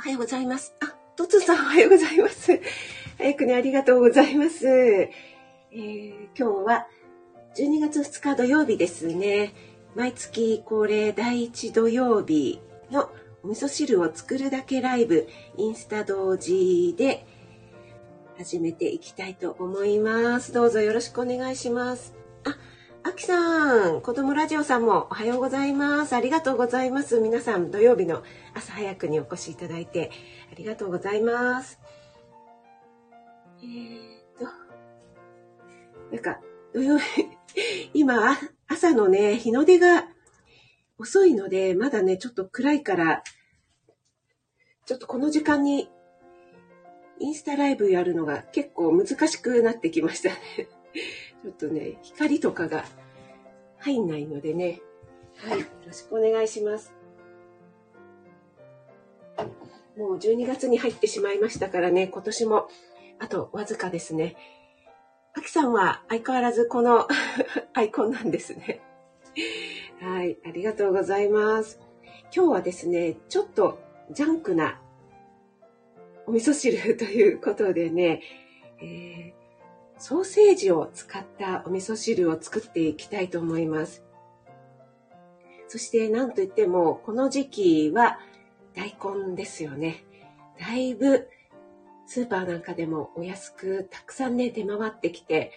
おはようございます。あ、トツさんおはようございます。早くね、ありがとうございます。今日は12月2日土曜日ですね。毎月恒例第1土曜日のお味噌汁を作るだけライブ、インスタ同時で始めていきたいと思います。どうぞよろしくお願いします。あ、あきさん、子供ラジオさんもおはようございます。ありがとうございます。皆さん、土曜日の朝早くにお越しいただいてありがとうございます。なんか、土曜日、今、朝のね、日の出が遅いので、まだね、ちょっと暗いから、ちょっとこの時間にインスタライブやるのが結構難しくなってきましたね。ちょっとね、光とかが入んないのでね。はい、よろしくお願いします。もう12月に入ってしまいましたからね、今年もあとわずかですね。あきさんは相変わらずこのアイコンなんですね。はい、ありがとうございます。今日はですね、ちょっとジャンクなお味噌汁ということでね、ソーセージを使ったお味噌汁を作っていきたいと思います。そして何といってもこの時期は大根ですよね。だいぶスーパーなんかでもお安くたくさんね出回ってきて、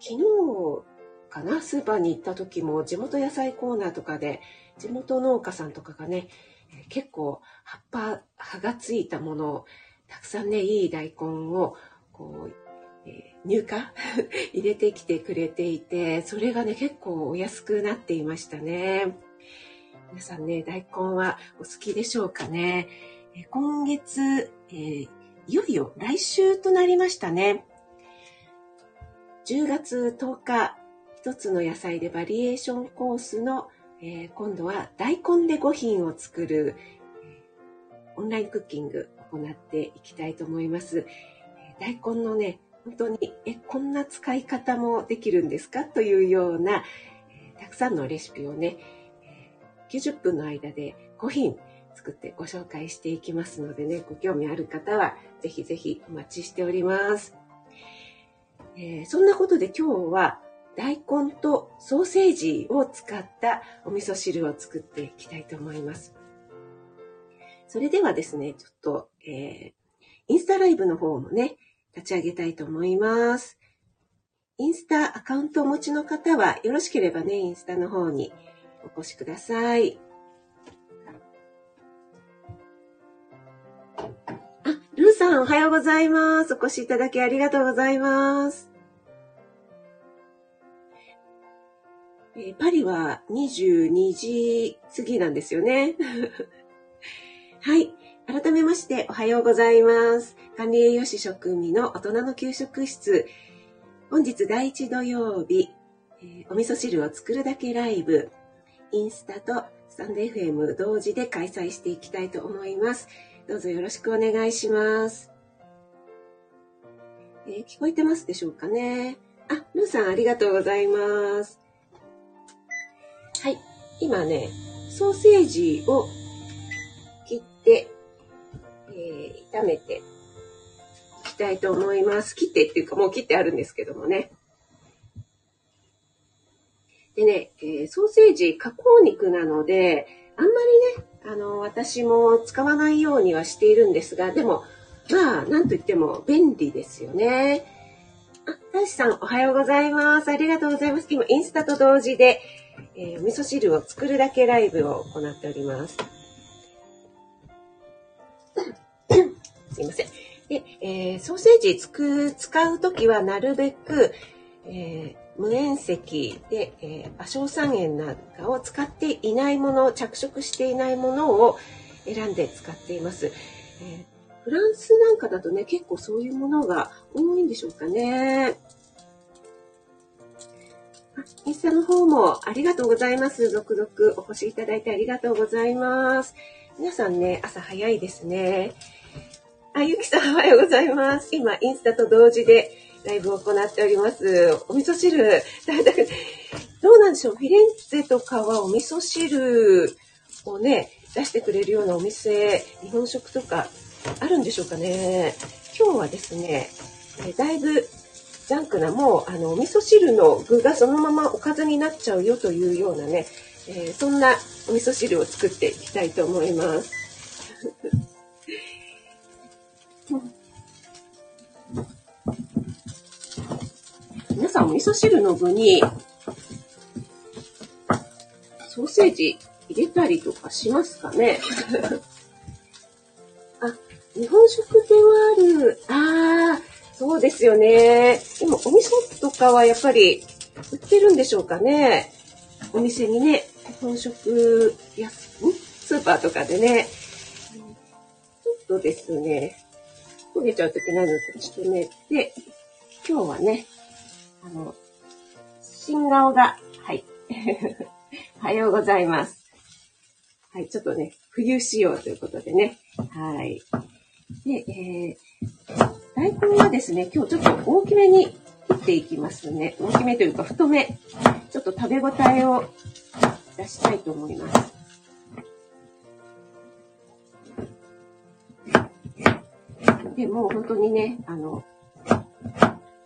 昨日かなスーパーに行った時も地元野菜コーナーとかで地元農家さんとかがね、結構葉がついたものをたくさんねいい大根をこう入荷入れてきてくれていて、それがね結構お安くなっていましたね。皆さんね、大根はお好きでしょうかね。今月、いよいよ来週となりましたね。10月10日、一つの野菜でバリエーションコースの、今度は大根で5品を作るオンラインクッキングを行っていきたいと思います。大根のね本当にこんな使い方もできるんですかというような、たくさんのレシピをね、90分の間で5品作ってご紹介していきますのでね、ご興味ある方はぜひぜひお待ちしております。そんなことで今日は大根とソーセージを使ったお味噌汁を作っていきたいと思います。それではですね、ちょっと、インスタライブの方もね、立ち上げたいと思います。インスタアカウントをお持ちの方は、よろしければね、インスタの方にお越しください。あ、ルーさんおはようございます。お越しいただきありがとうございます。パリは22時過ぎなんですよね。はい。改めましておはようございます。管理栄養士食味の大人の給食室。本日第1土曜日、お味噌汁を作るだけライブ、インスタとスタンド FM 同時で開催していきたいと思います。どうぞよろしくお願いします。聞こえてますでしょうかね。あ、ルーさんありがとうございます。はい、今ね、ソーセージを切って、炒めていきたいと思います。切ってっていうかもう切ってあるんですけどもね。でね、ソーセージ加工肉なのであんまりね私も使わないようにはしているんですが、でもまあなんといっても便利ですよね。あ、大志さんおはようございます。ありがとうございます。今インスタと同時で、お味噌汁を作るだけライブを行っております。すいません。で、ソーセージ使うときはなるべく、無塩石で、亜硝酸塩なんかを使っていないもの、着色していないものを選んで使っています。フランスなんかだとね、結構そういうものが多いんでしょうかね。インスタの方もありがとうございます。続々お越しいただいてありがとうございます。皆さんね、朝早いですね。あ、ゆきさんおはようございます。今、インスタと同時でライブを行っております。お味噌汁、どうなんでしょう。フィレンツェとかはお味噌汁をね、出してくれるようなお店、日本食とかあるんでしょうかね。今日はですね、だいぶジャンクな、もうお味噌汁の具がそのままおかずになっちゃうよというようなね、そんなお味噌汁を作っていきたいと思います。皆さん、お味噌汁の具にソーセージ入れたりとかしますかね。あ、日本食ではある。ああ、そうですよね。でもお味噌とかはやっぱり売ってるんでしょうかね。お店にね、日本食やスーパーとかでね。ちょっとですね、焦げちゃうといけないので、ちょっとね、で、今日はね、新顔が、はい。おはようございます。はい、ちょっとね、冬仕様ということでね、はい。で、大根はですね、今日ちょっと大きめに切っていきますね。大きめというか太め。ちょっと食べ応えを出したいと思います。で、もう本当にね、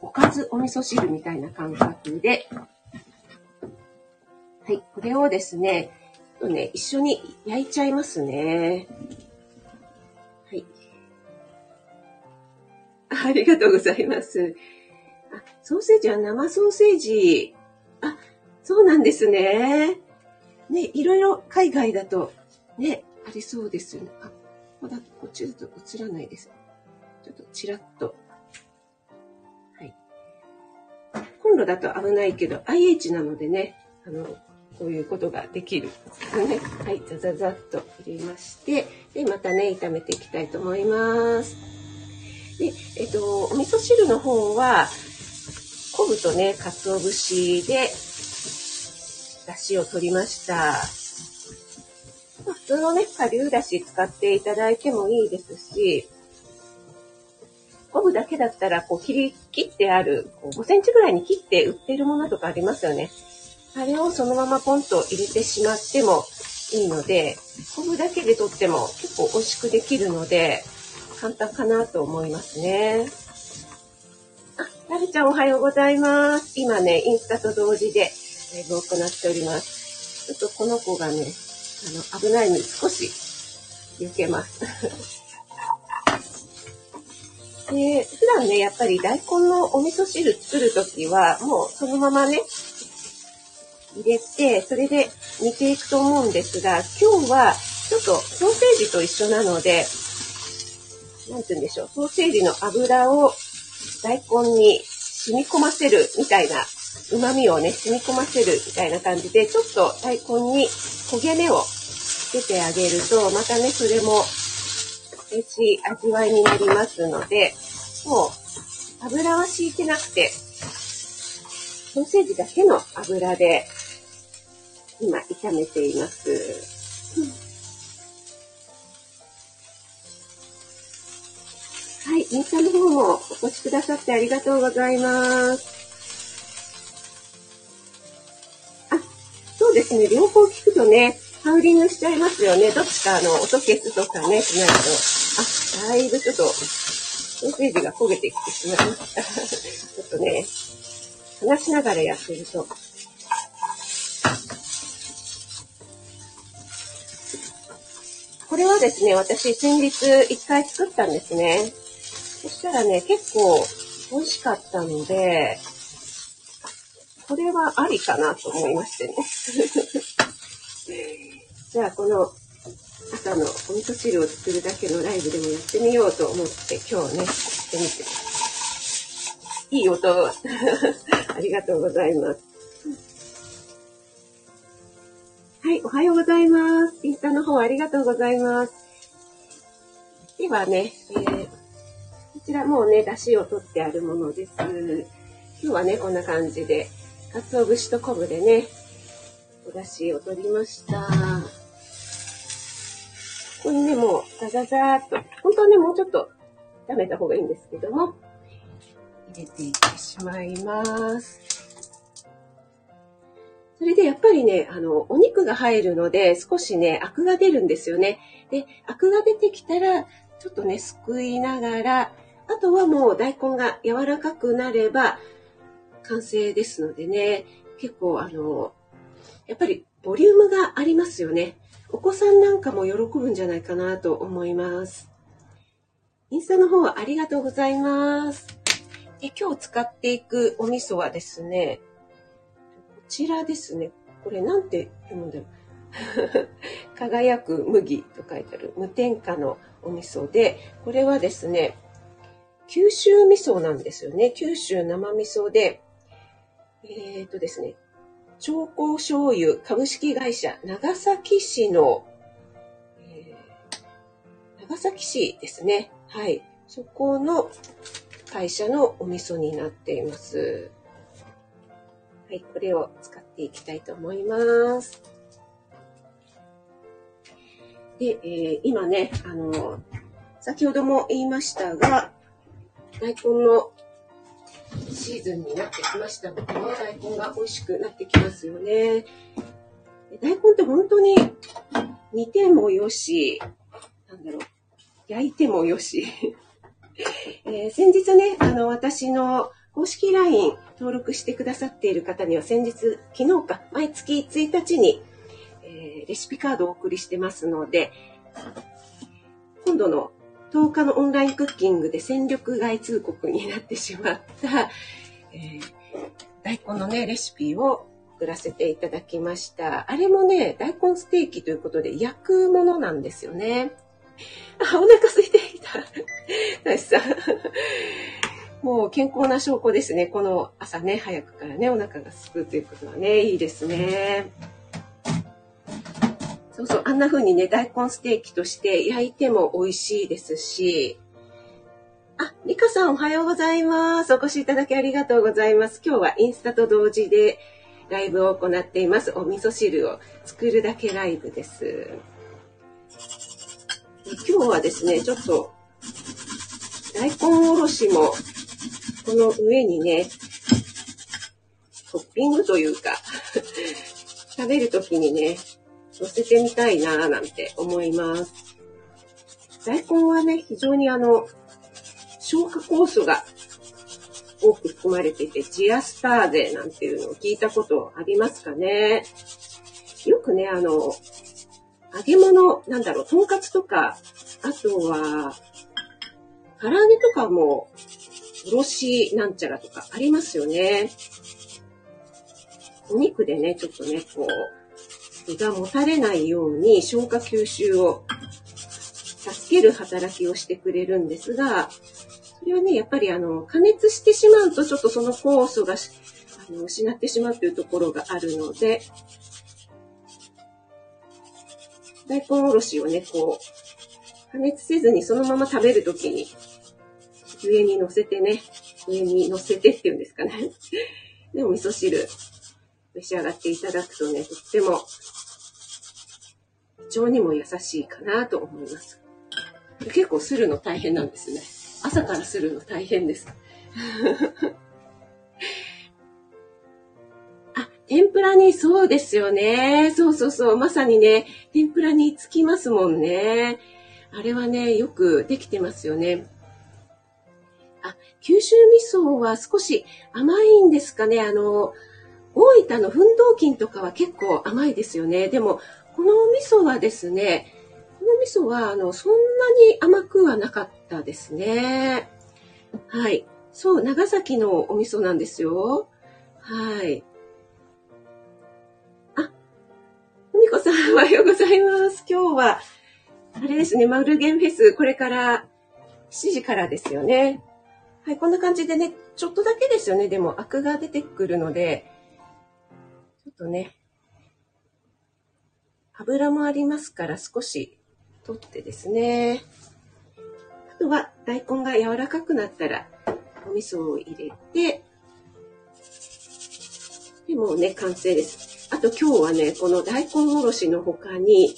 おかずお味噌汁みたいな感覚で、はい、これをですね、ちょっとね、一緒に焼いちゃいますね。はい。ありがとうございます。あ、ソーセージは生ソーセージ。あ、そうなんですね。ね、いろいろ海外だと、ね、ありそうですよね。あ、まだこっちだと映らないです。ちょっとちらっと。はい。コンロだと危ないけど、IH なのでね、こういうことができるですね。はい、ザザザッと入れまして、で、またね、炒めていきたいと思います。で、お味噌汁の方は、昆布とね、鰹節で、だしを取りました。普通のね、顆粒だし使っていただいてもいいですし、昆布だけだったら、こう、切ってある、5センチぐらいに切って売ってるものとかありますよね。あれをそのままポンと入れてしまってもいいので、昆布だけでとっても結構美味しくできるので、簡単かなと思いますね。あ、なるちゃんおはようございます。今ね、インスタと同時でライブを行っております。ちょっとこの子がね、危ないので少し避けます。で、普段ね、やっぱり大根のお味噌汁作るときは、もうそのままね、入れて、それで煮ていくと思うんですが、今日はちょっとソーセージと一緒なので、なんて言うんでしょう、ソーセージの油を大根に染み込ませるみたいな、旨味をね、染み込ませるみたいな感じで、ちょっと大根に焦げ目をつけてあげると、またね、それも美味しい味わいになりますので、もう油は敷いてなくて、ソーセージだけの油で、今、炒めています。はい、みーちゃんの方もお越しくださってありがとうございます。あ、そうですね、両方聞くとね、ハウリングしちゃいますよね。どっちか音消すとかね、しないと。あ、だいぶちょっと、ソーセージが焦げてきてしまいました。ちょっとね、話しながらやってると。これはですね、私、先日一回作ったんですね。そしたらね、結構美味しかったので、これはありかなと思いましてね。じゃあ、この朝のお味噌汁を作るだけのライブでもやってみようと思って、今日ね、やってみて。いい音。ありがとうございます。はい、おはようございます。インスタの方ありがとうございます。ではね、こちらもうね、出汁を取ってあるものです。今日はね、こんな感じで、鰹節と昆布でね、お出汁を取りました。ここにね、もう、ザザザーっと、本当はね、もうちょっと炒めた方がいいんですけども、入れていってしまいます。それでやっぱりね、お肉が入るので少しね、アクが出るんですよね。で、アクが出てきたら、ちょっとね、すくいながら、あとはもう大根が柔らかくなれば完成ですのでね、結構やっぱりボリュームがありますよね。お子さんなんかも喜ぶんじゃないかなと思います。インスタの方ありがとうございます。で、今日使っていくお味噌はですね、こちらですね。これなんて読むんだろう。輝く麦と書いてある無添加のお味噌で、これはですね、九州味噌なんですよね。九州生味噌で、ですね、長江醤油株式会社長崎市の、長崎市ですね。はい。そこの会社のお味噌になっています。はい。これを使っていきたいと思います。で、今ね、先ほども言いましたが、大根のシーズンになってきましたので、大根が美味しくなってきますよね。大根って本当に煮てもよし、焼いてもよし。先日ね、私の公式 LINE 登録してくださっている方には昨日か、毎月1日に、レシピカードをお送りしてますので、今度の10日のオンラインクッキングで戦力外通告になってしまった、大根のね、レシピを送らせていただきました。あれもね、大根ステーキということで焼くものなんですよね。あ、お腹空いてきた。大志さん。もう健康な証拠ですね。この朝ね、早くからね、お腹が空くということはね、いいですね。そうそう、あんな風にね、大根ステーキとして焼いても美味しいですし。あ、リカさんおはようございます。お越しいただきありがとうございます。今日はインスタと同時でライブを行っています。お味噌汁を作るだけライブです。今日はですね、ちょっと大根おろしもこの上にね、トッピングというか食べるときにね、乗せてみたいなぁなんて思います。大根はね、非常に消化酵素が多く含まれていて、ジアスターゼなんていうのを聞いたことありますかね。よくね、揚げ物、とんかつとか、あとは、唐揚げとかも、おろしなんちゃらとかありますよね。お肉でね、ちょっとね、こう、胃がもたれないように消化吸収を助ける働きをしてくれるんですが、それはね、やっぱり加熱してしまうとちょっとその酵素が失ってしまうというところがあるので、大根おろしをね、こう、加熱せずにそのまま食べるときに、上に乗せてっていうんですかね。で、お味噌汁、召し上がっていただくとね、とっても、胃腸にも優しいかなと思います。結構するの大変なんですね。朝からするの大変です。あ、天ぷらに、そうですよね。そうそうそう。まさにね、天ぷらにつきますもんね。あれはね、よくできてますよね。あ、九州味噌は少し甘いんですかね。大分の奮闘菌とかは結構甘いですよね。でも、この味噌は、そんなに甘くはなかったですね。はい。そう、長崎のお味噌なんですよ。はい。あ、ふみこさん、おはようございます。今日は、あれですね、マルゲンフェス、これから7時からですよね。はい、こんな感じでね、ちょっとだけですよね。でも、アクが出てくるので、ちょっとね、油もありますから少し取ってですね。あとは大根が柔らかくなったらお味噌を入れて、でもうね、完成です。あと今日はね、この大根おろしの他に、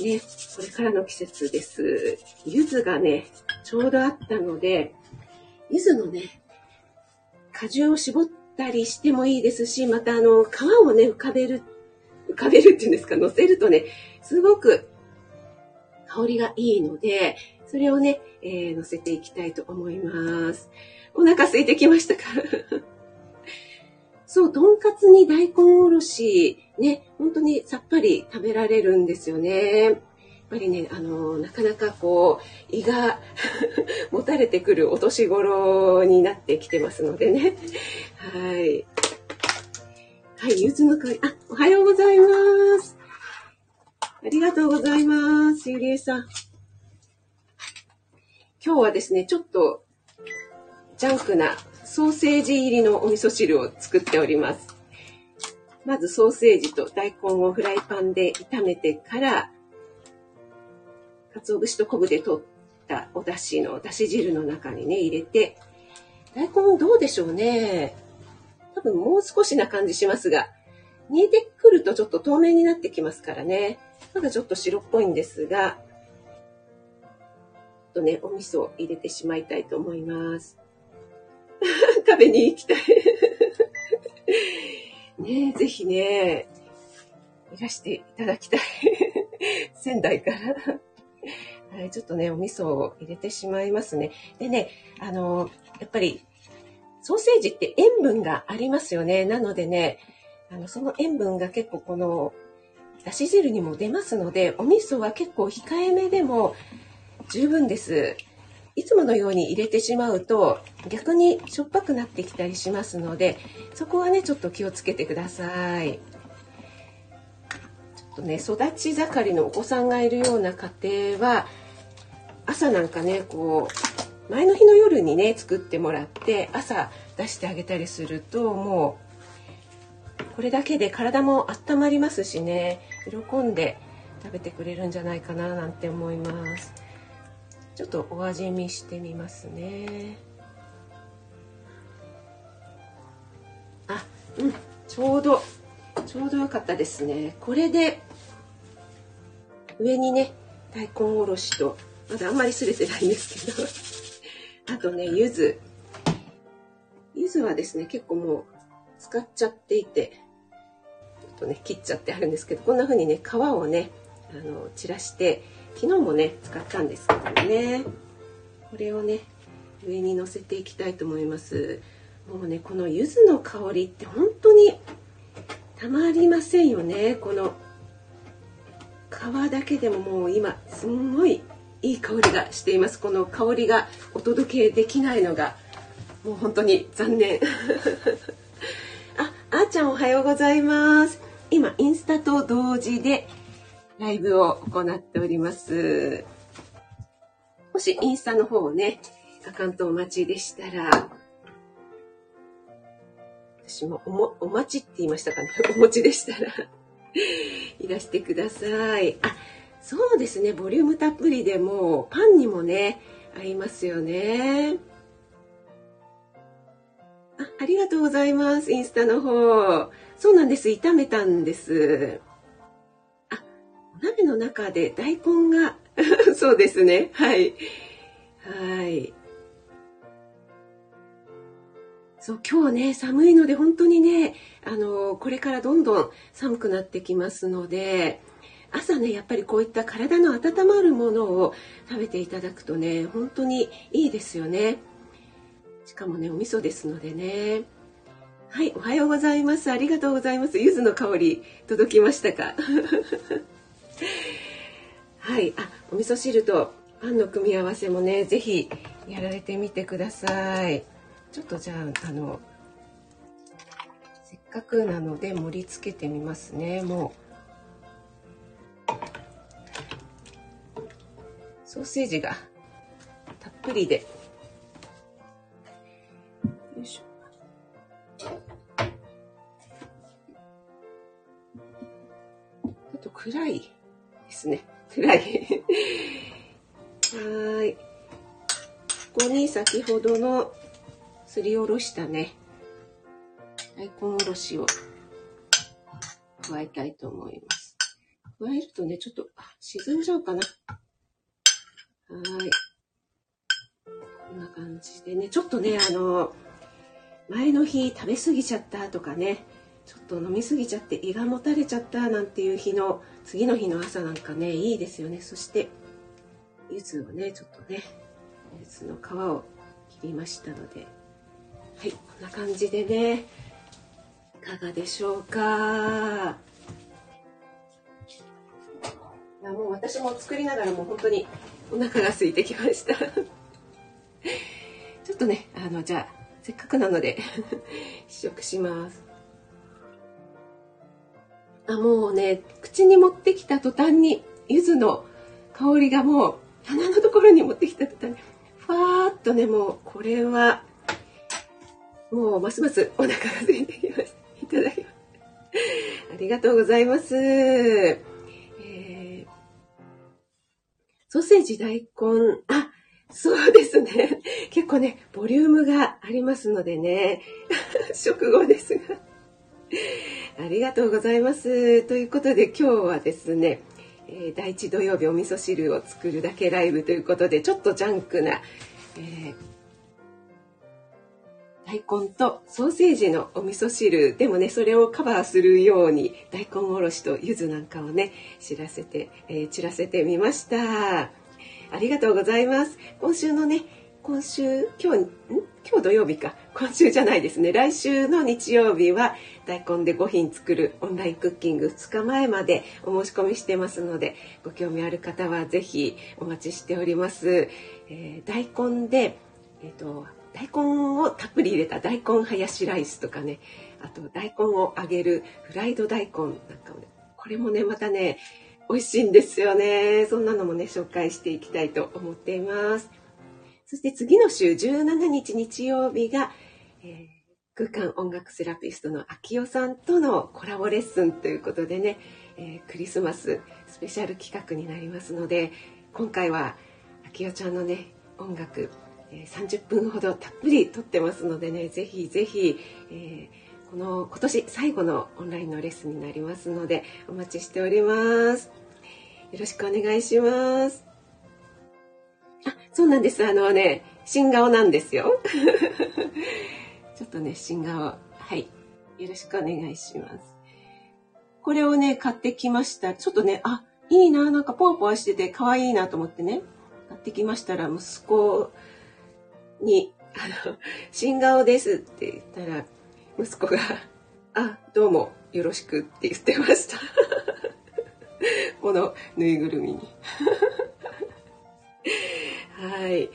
ね、これからの季節です。柚子がね、ちょうどあったので、柚子のね、果汁を絞って、たりしてもいいですし、また皮をね浮かべるっていうんですか、乗せるとねすごく香りがいいので、それをね、乗せていきたいと思います。お腹空いてきましたかそう、とんかつに大根おろし、ね、本当にさっぱり食べられるんですよね。やっぱりね、なかなかこう、胃がもたれてくるお年頃になってきてますのでね。はい。はい、柚子の香り。あ、おはようございます。ありがとうございます。ゆりえさん。今日はですね、ちょっとジャンクなソーセージ入りのお味噌汁を作っております。まずソーセージと大根をフライパンで炒めてから、鰹節と昆布で取ったお出汁の、出汁汁の中にね、入れて、大根どうでしょうね。多分もう少しな感じしますが、煮えてくるとちょっと透明になってきますからね。まだちょっと白っぽいんですが、ちょっとね、お味噌を入れてしまいたいと思います。食べに行きたいねえ、ぜひね、いらしていただきたい仙台から、はい、ちょっとね、お味噌を入れてしまいますね。でね、やっぱりソーセージって塩分がありますよね。なのでね、その塩分が結構このだし汁にも出ますので、お味噌は結構控えめでも十分です。いつものように入れてしまうと逆にしょっぱくなってきたりしますので、そこはねちょっと気をつけてください。ちょっとね、育ち盛りのお子さんがいるような家庭は朝なんかね、こう前の日の夜にね作ってもらって朝出してあげたりすると、もうこれだけで体も温まりますしね、喜んで食べてくれるんじゃないかななんて思います。ちょっとお味見してみますね。あ、うん、ちょうどよかったですね。これで上にね、大根おろしと、まだあんまりすれてないんですけどあとね、柚子はですね、結構もう使っちゃっていて、ちょっとね切っちゃってあるんですけど、こんな風にね皮をね散らして、昨日もね使ったんですけどね、これをね上にのせていきたいと思います。もうね、この柚子の香りって本当にたまりませんよね。この皮だけでももう今すんごいいい香りがしています。この香りがお届けできないのがもう本当に残念あーちゃん、おはようございます。今インスタと同時でライブを行っております。もしインスタの方をね、アカウントお待ちでしたら、私もお待ちって言いましたかね。お持ちでしたらいらしてください。あ、そうですね。ボリュームたっぷりでもうパンにもね、合いますよね。ありがとうございます。インスタの方。そうなんです。炒めたんです。鍋の中で大根がそうですね、はいはい、そう、今日ね寒いので本当にねこれからどんどん寒くなってきますので、朝ねやっぱりこういった体の温まるものを食べていただくとね本当にいいですよね。しかもねお味噌ですのでね。はい、おはようございます。ありがとうございます。柚子の香り届きましたかはい、あ、お味噌汁とパンの組み合わせもねぜひやられてみてください。ちょっとじゃあせっかくなので盛り付けてみますね。もうソーセージがたっぷりで、よいしょ、ちょっと暗いですね。暗いはい、ここに先ほどのすりおろしたね大根おろしを加えたいと思います。加えるとねちょっと沈んじゃうかな。はい、こんな感じでね、ちょっとね前の日食べ過ぎちゃったとかね、ちょっと飲み過ぎちゃって胃がもたれちゃったなんていう日の次の日の朝なんかね、いいですよね。そして柚子をね、ちょっとね、柚子の皮を切りましたので、はい、こんな感じでね、いかがでしょうか。いや、もう私も作りながらもう本当にお腹が空いてきました。ちょっとね、じゃあせっかくなので試食します。あ、もうね、口に持ってきた途端に柚子の香りがもう鼻のところに持ってきた途端にファーッとね、もうこれはもうますますお腹が空いてきました。いただきます。ありがとうございます。ソーセージ大根、あ、そうですね、結構ねボリュームがありますのでね食後ですがありがとうございます。ということで今日はですね、第一土曜日お味噌汁を作るだけライブということで、ちょっとジャンクな、大根とソーセージのお味噌汁でもね、それをカバーするように大根おろしと柚子なんかをね散らせてみました。ありがとうございます。今週のね、今日土曜日か、今週じゃないですね、来週の日曜日は大根で5品作るオンラインクッキング2日前までお申し込みしてますので、ご興味ある方はぜひお待ちしております。大根で、大根をたっぷり入れた大根ハヤシライスとかね、あと大根を揚げるフライド大根なんかをね、これもねまたね美味しいんですよね。そんなのもね紹介していきたいと思っています。そして次の週17日日曜日が、空間音楽セラピストの秋代さんとのコラボレッスンということでね、クリスマススペシャル企画になりますので、今回は秋代ちゃんのね音楽、30分ほどたっぷり撮ってますのでね、ぜひぜひ、今年最後のオンラインのレッスンになりますのでお待ちしております。よろしくお願いします。あ、そうなんです、ね、新顔なんですよちょっとね新顔、はい、よろしくお願いします。これをね買ってきました。ちょっとね、あ、いいな、なんかポワポワしてて可愛いなと思ってね買ってきましたら、息子に新顔ですって言ったら、息子が「あ、どうもよろしく」って言ってましたこのぬいぐるみにはい、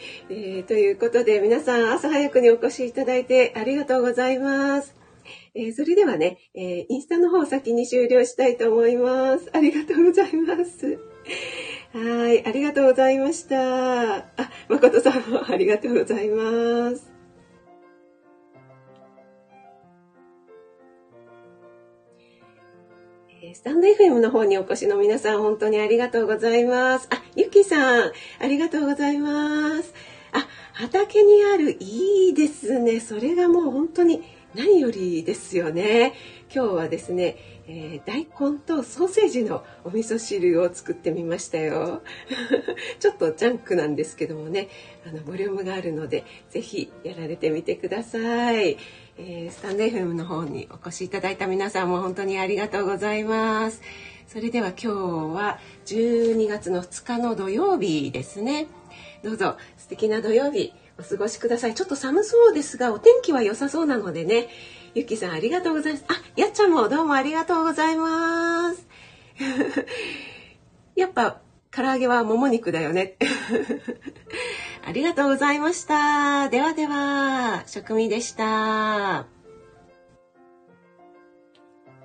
ということで皆さん朝早くにお越しいただいてありがとうございます。それではね、インスタの方を先に終了したいと思います。ありがとうございます。はい、ありがとうございました。あ、誠さんもありがとうございます。スタンド FM の方にお越しの皆さん、本当にありがとうございます。あ、ゆきさん、ありがとうございます。あ、畑にある、いいですね。それがもう本当に何よりですよね。今日はですね、大根とソーセージのお味噌汁を作ってみましたよちょっとジャンクなんですけどもね、ボリュームがあるのでぜひやられてみてください。スタンド FM の方にお越しいただいた皆さんも本当にありがとうございます。それでは今日は12月の2日の土曜日ですね。どうぞ素敵な土曜日お過ごしください。ちょっと寒そうですがお天気は良さそうなのでね、ゆきさんありがとうございます。あ、やっちゃんもどうもありがとうございますやっぱ唐揚げはもも肉だよねありがとうございました。ではでは、食味でした。